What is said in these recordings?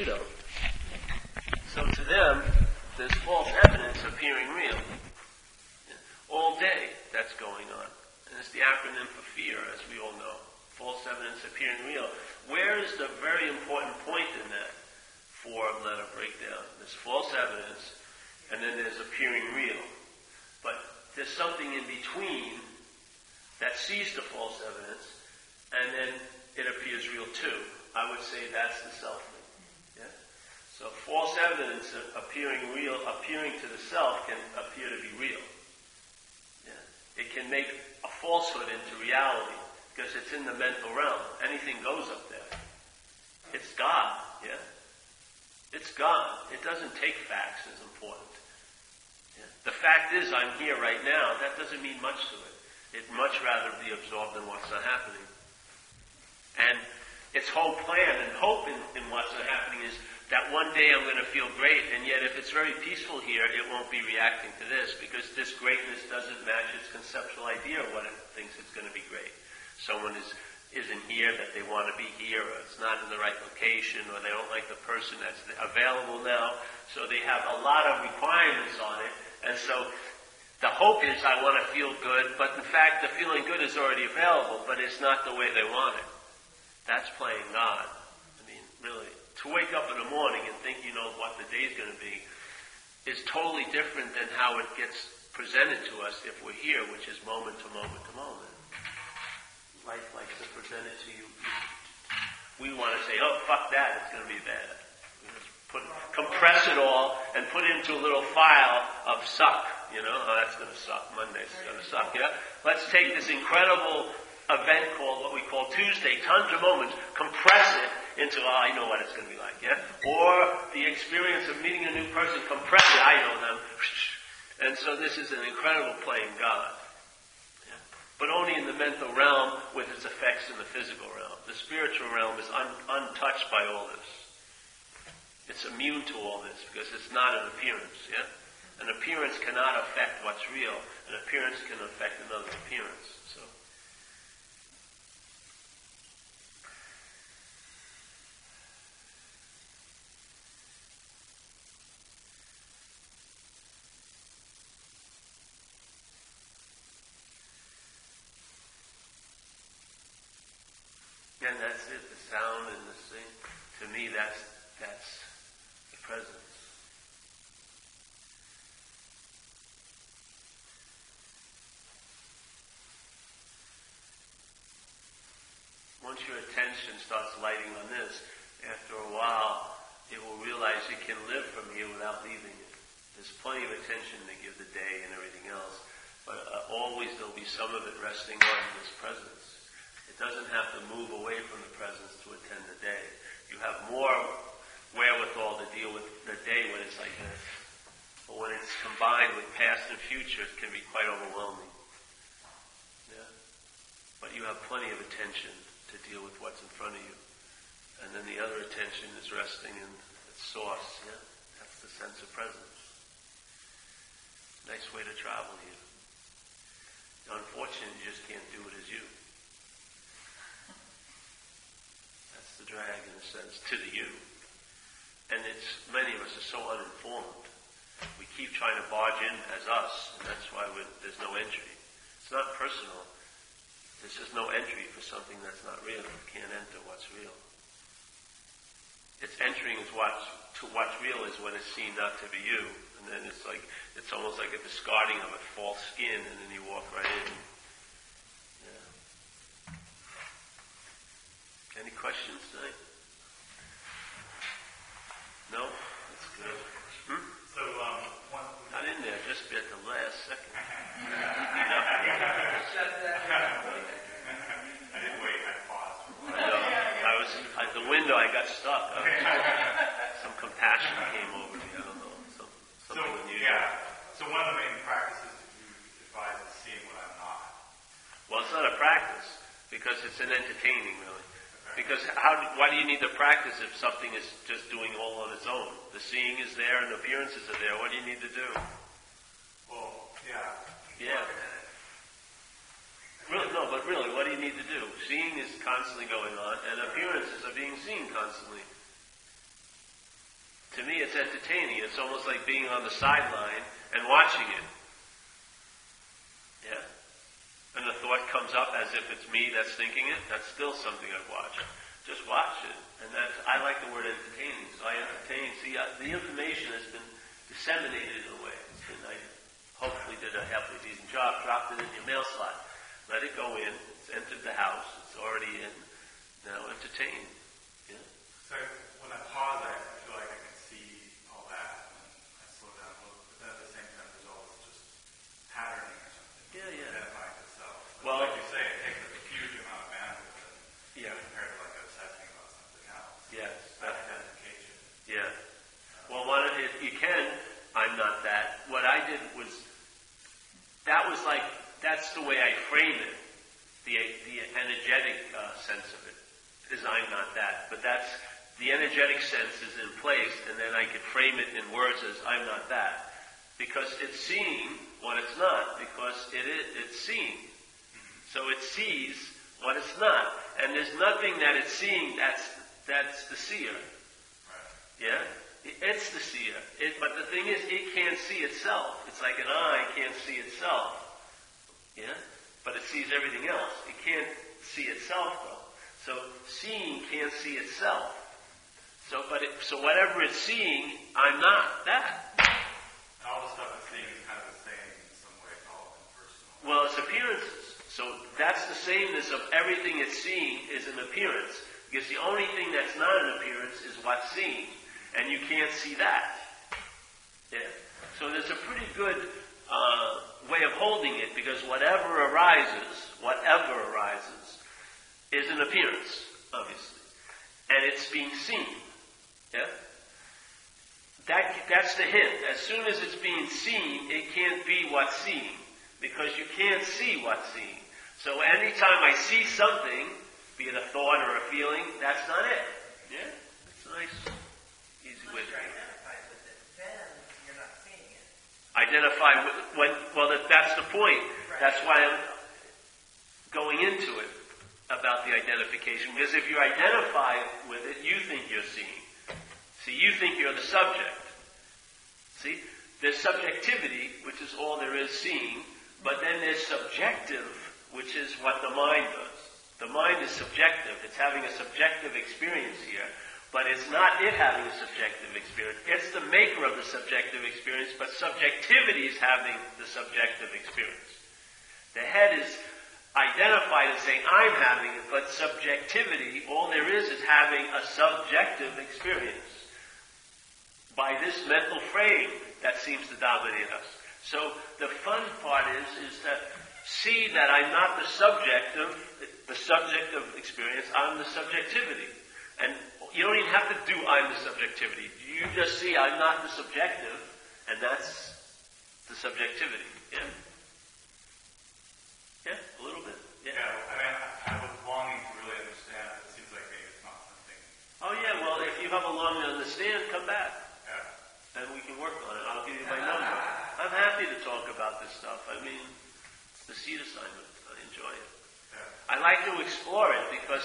judo. So to them, there's false evidence appearing real. All day, that's going on. And it's the acronym for fear, as we all know. False evidence appearing real. Where is the very important point in that? Four-letter breakdown. There's false evidence, and then there's appearing real. But there's something in between that sees the false evidence, and then it appears real too. I would say that's the self thing. Yeah? So false evidence appearing real, appearing to the self can appear to be real. Yeah? It can make a falsehood into reality because it's in the mental realm. Anything goes up there. It's God. Yeah? It's God. It doesn't take facts as important. Yeah? The fact is I'm here right now. That doesn't mean much to it. It'd much rather be absorbed in what's not happening. And its whole plan and hope in what's not happening is that one day I'm going to feel great, and yet if it's very peaceful here, it won't be reacting to this, because this greatness doesn't match its conceptual idea of what it thinks it's going to be great. Someone isn't here that they want to be here, or it's not in the right location, or they don't like the person that's available now, so they have a lot of requirements on it, and so the hope is I want to feel good, but in fact the feeling good is already available, but it's not the way they want it. That's playing God. I mean, really, to wake up in the morning and think you know what the day's going to be is totally different than how it gets presented to us if we're here, which is moment to moment to moment. Life likes to present it to you. We want to say, oh, fuck that, it's going to be bad. Compress it all and put it into a little file of suck. You know, oh, that's going to suck. Monday's going to suck, yeah? Let's take this incredible event called what we call Tuesday, tons of moments, compress it into, oh, I know what it's going to be like, yeah? Or the experience of meeting a new person, compress it, I know them. And so this is an incredible play in God. Yeah? But only in the mental realm with its effects in the physical realm. The spiritual realm is untouched by all this. It's immune to all this because it's not an appearance, yeah? An appearance cannot affect what's real. An appearance can affect another appearance. So, and that's it. The sound and the thing. To me, that's the presence. Once your attention starts lighting on this, after a while, it will realize you can live from here without leaving it. There's plenty of attention to give the day and everything else, but always there'll be some of it resting on this presence. It doesn't have to move away from the presence to attend the day. You have more wherewithal to deal with the day when it's like this. But when it's combined with past and future, it can be quite overwhelming. Yeah? But you have plenty of attention to deal with what's in front of you. And then the other attention is resting in its source. Yeah? That's the sense of presence. Nice way to travel here. Unfortunately, you just can't do it as you. That's the drag, in a sense, to the you. And many of us are so uninformed. We keep trying to barge in as us, and that's why there's no entry. It's not personal. There's just no entry for something that's not real. You can't enter what's real. It's entering is what's real is when it's seen not to be you. And then it's almost like a discarding of a false skin, and then you walk right in. Yeah. Any questions tonight? No? That's good. Hmm? So, not in there, just at the last second. I didn't wait, I paused. At the window, I got stuck. Some compassion came over me, I don't know. Something unusual. Yeah. So one of the main practices that you advise is seeing what I'm not. Well, it's not a practice, because it's an entertaining, really. Because why do you need the practice if something is just doing all on its own? The seeing is there and the appearances are there. What do you need to do? Well, yeah. Really, what do you need to do? Seeing is constantly going on, and appearances are being seen constantly. to me it's entertaining. It's almost like being on the sideline and watching it. Yeah? And the thought comes up as if it's me that's thinking it. That's still something I've watched. Just watch it. And that's, I like the word entertaining. So I entertain. See, the information has been disseminated in a way. It's been, I hopefully did a halfway decent job, dropped it in your mail slot. Let it go in. It's entered the house. It's already in. Now entertain. Yeah? So when I pause, I feel like I can see all that. And I slow down a little bit. But then at the same time, there's always just patterning or something. Yeah, yeah. That finds itself. But well, like you say, it takes a huge amount of bandwidth. Yeah. Compared to like obsessing about something else. Yes. That identification. Yeah. Well, one of it, you can, I'm not that. What I did was, that was like, that's the way I frame it. The energetic sense of it is I'm not that, but that's the energetic sense is in place, and then I could frame it in words as I'm not that, because it's seeing what it's not, because it's seeing, so it sees what it's not, and there's nothing that it's seeing that's the seer, yeah, it's the seer. But the thing is, it can't see itself. It's like an eye can't see itself, yeah. But it sees everything else. It can't see itself, though. So seeing can't see itself. So whatever it's seeing, I'm not that. And all the stuff it's seeing is kind of the same in some way, all impersonal. Well, it's appearances. So that's the sameness of everything it's seeing is an appearance. Because the only thing that's not an appearance is what's seeing, and you can't see that. Yeah. So there's a pretty good way of holding it, because whatever arises is an appearance, obviously, and it's being seen. Yeah, that's the hint. As soon as it's being seen, it can't be what's seen, because you can't see what's seen. So anytime I see something, be it a thought or a feeling, that's not it. Yeah, that's a nice, easy way to do it. Identify with, that's the point. That's why I'm going into it about the identification. Because if you identify with it, you think you're seeing. See, you think you're the subject. See, there's subjectivity, which is all there is seeing, but then there's subjective, which is what the mind does. The mind is subjective. It's having a subjective experience here. But it's not it having a subjective experience. It's the maker of the subjective experience, but subjectivity is having the subjective experience. The head is identified as saying, I'm having it, but subjectivity, all there is having a subjective experience by this mental frame that seems to dominate us. So the fun part is to see that I'm not the subjective experience, I'm the subjectivity. And you don't even have to do I'm the subjectivity. You just see I'm not the subjective, and that's the subjectivity. Yeah? Yeah, a little bit. Yeah. I mean, I was longing to really understand. It seems like maybe it's not something. Oh, yeah, well, if you have a longing to understand, come back. Yeah. And we can work on it. I'll give you my number. I'm happy to talk about this stuff. I mean, the seed assignment. I enjoy it. Yeah. I like to explore it because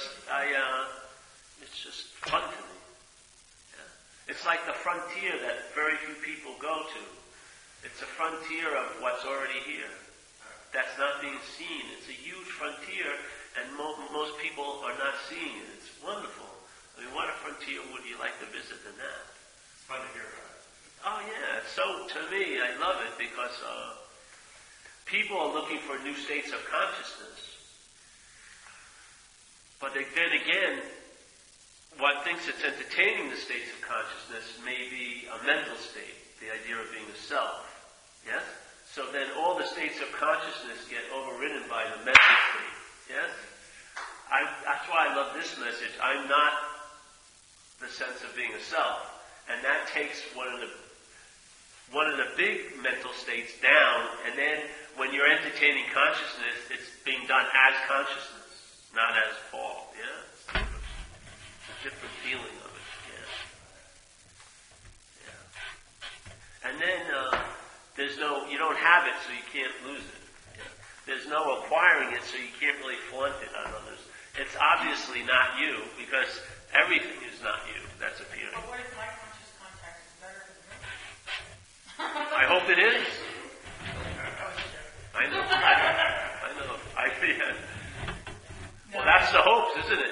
it's just fun to me. Yeah. It's like the frontier that very few people go to. It's a frontier of what's already here. That's not being seen. It's a huge frontier, and most people are not seeing it. It's wonderful. I mean, what a frontier would you like to visit than that? It's fun to hear about it. Oh, yeah. So, to me, I love it because people are looking for new states of consciousness. But then again, one thinks it's entertaining the states of consciousness may be a mental state, the idea of being a self. Yes? So then all the states of consciousness get overridden by the mental state. Yes? That's why I love this message. I'm not the sense of being a self. And that takes one of the big mental states down, and then when you're entertaining consciousness, it's being done as consciousness, not as Paul. Yeah? Different feeling of it, yeah. Yeah. And then you don't have it, so you can't lose it. Yeah. There's no acquiring it, so you can't really flaunt it on others. It's obviously not you, because everything is not you. That's appearing. But what if my conscious contact is hope it is. I know. I fear. Well, that's the hopes, isn't it?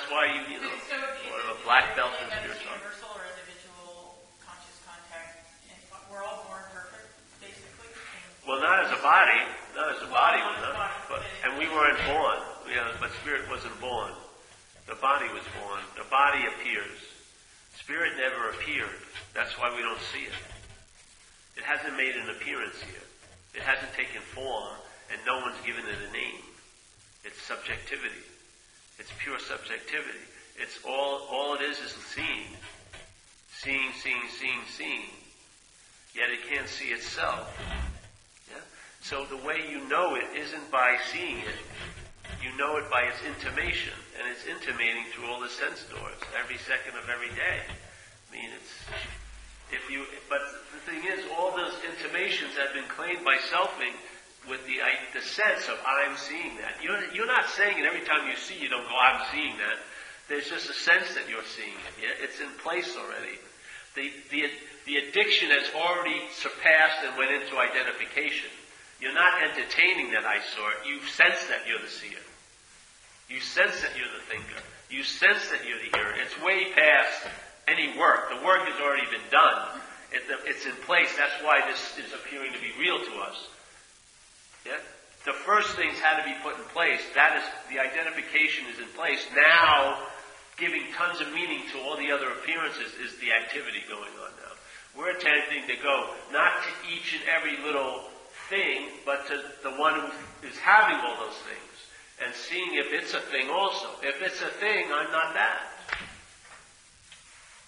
That's why you one of a black belt in spiritual. Universal or individual conscious contact. We're all born perfect, basically. Well, not as a body. And we weren't born. But spirit wasn't born. The body was born. The body appears. Spirit never appeared. That's why we don't see it. It hasn't made an appearance here. It hasn't taken form, and no one's given it a name. It's subjectivity. It's pure subjectivity. It's all it is seeing. Seeing. Yet it can't see itself. Yeah? So the way you know it isn't by seeing it. You know it by its intimation, and it's intimating through all the sense doors, every second of every day. I mean, but the thing is, all those intimations have been claimed by selfing with the sense of I'm seeing that. You're not saying it every time you see, you don't go, I'm seeing that. There's just a sense that you're seeing it. Yeah? It's in place already. The addiction has already surpassed and went into identification. You're not entertaining that I saw it. You sense that you're the seer. You sense that you're the thinker. You sense that you're the hearer. It's way past any work. The work has already been done. It's in place. That's why this is appearing to be real to us. Yeah? The first things had to be put in place. That is, the identification is in place. Now, giving tons of meaning to all the other appearances is the activity going on now. We're attempting to go not to each and every little thing, but to the one who is having all those things and seeing if it's a thing also. If it's a thing, I'm not that.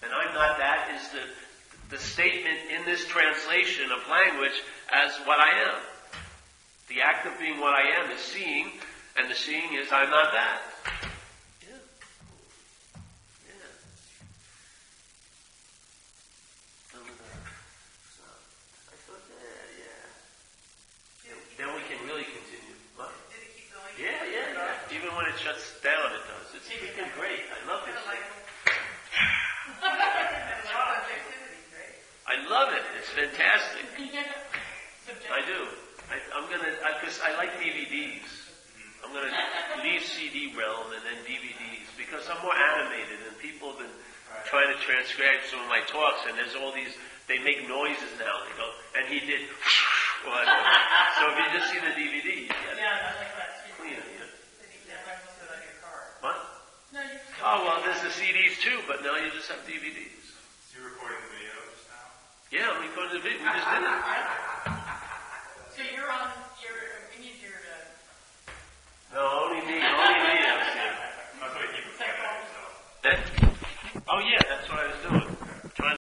And I'm not that is the statement in this translation of language as what I am. The act of being what I am is seeing, and the seeing is I'm not that. Shuts down, it does. It's freaking great. I love this thing. I love it. It's fantastic. I do. Because I like DVDs. I'm going to leave CD realm and then DVDs because I'm more animated and people have been trying to transcribe some of my talks and there's all these, they make noises now. They go, and he did, so if you just see the DVD, there's the CDs too, but now you just have DVDs. So you're recording the videos now? Yeah, I'm recording the video. We just did it. So you're on,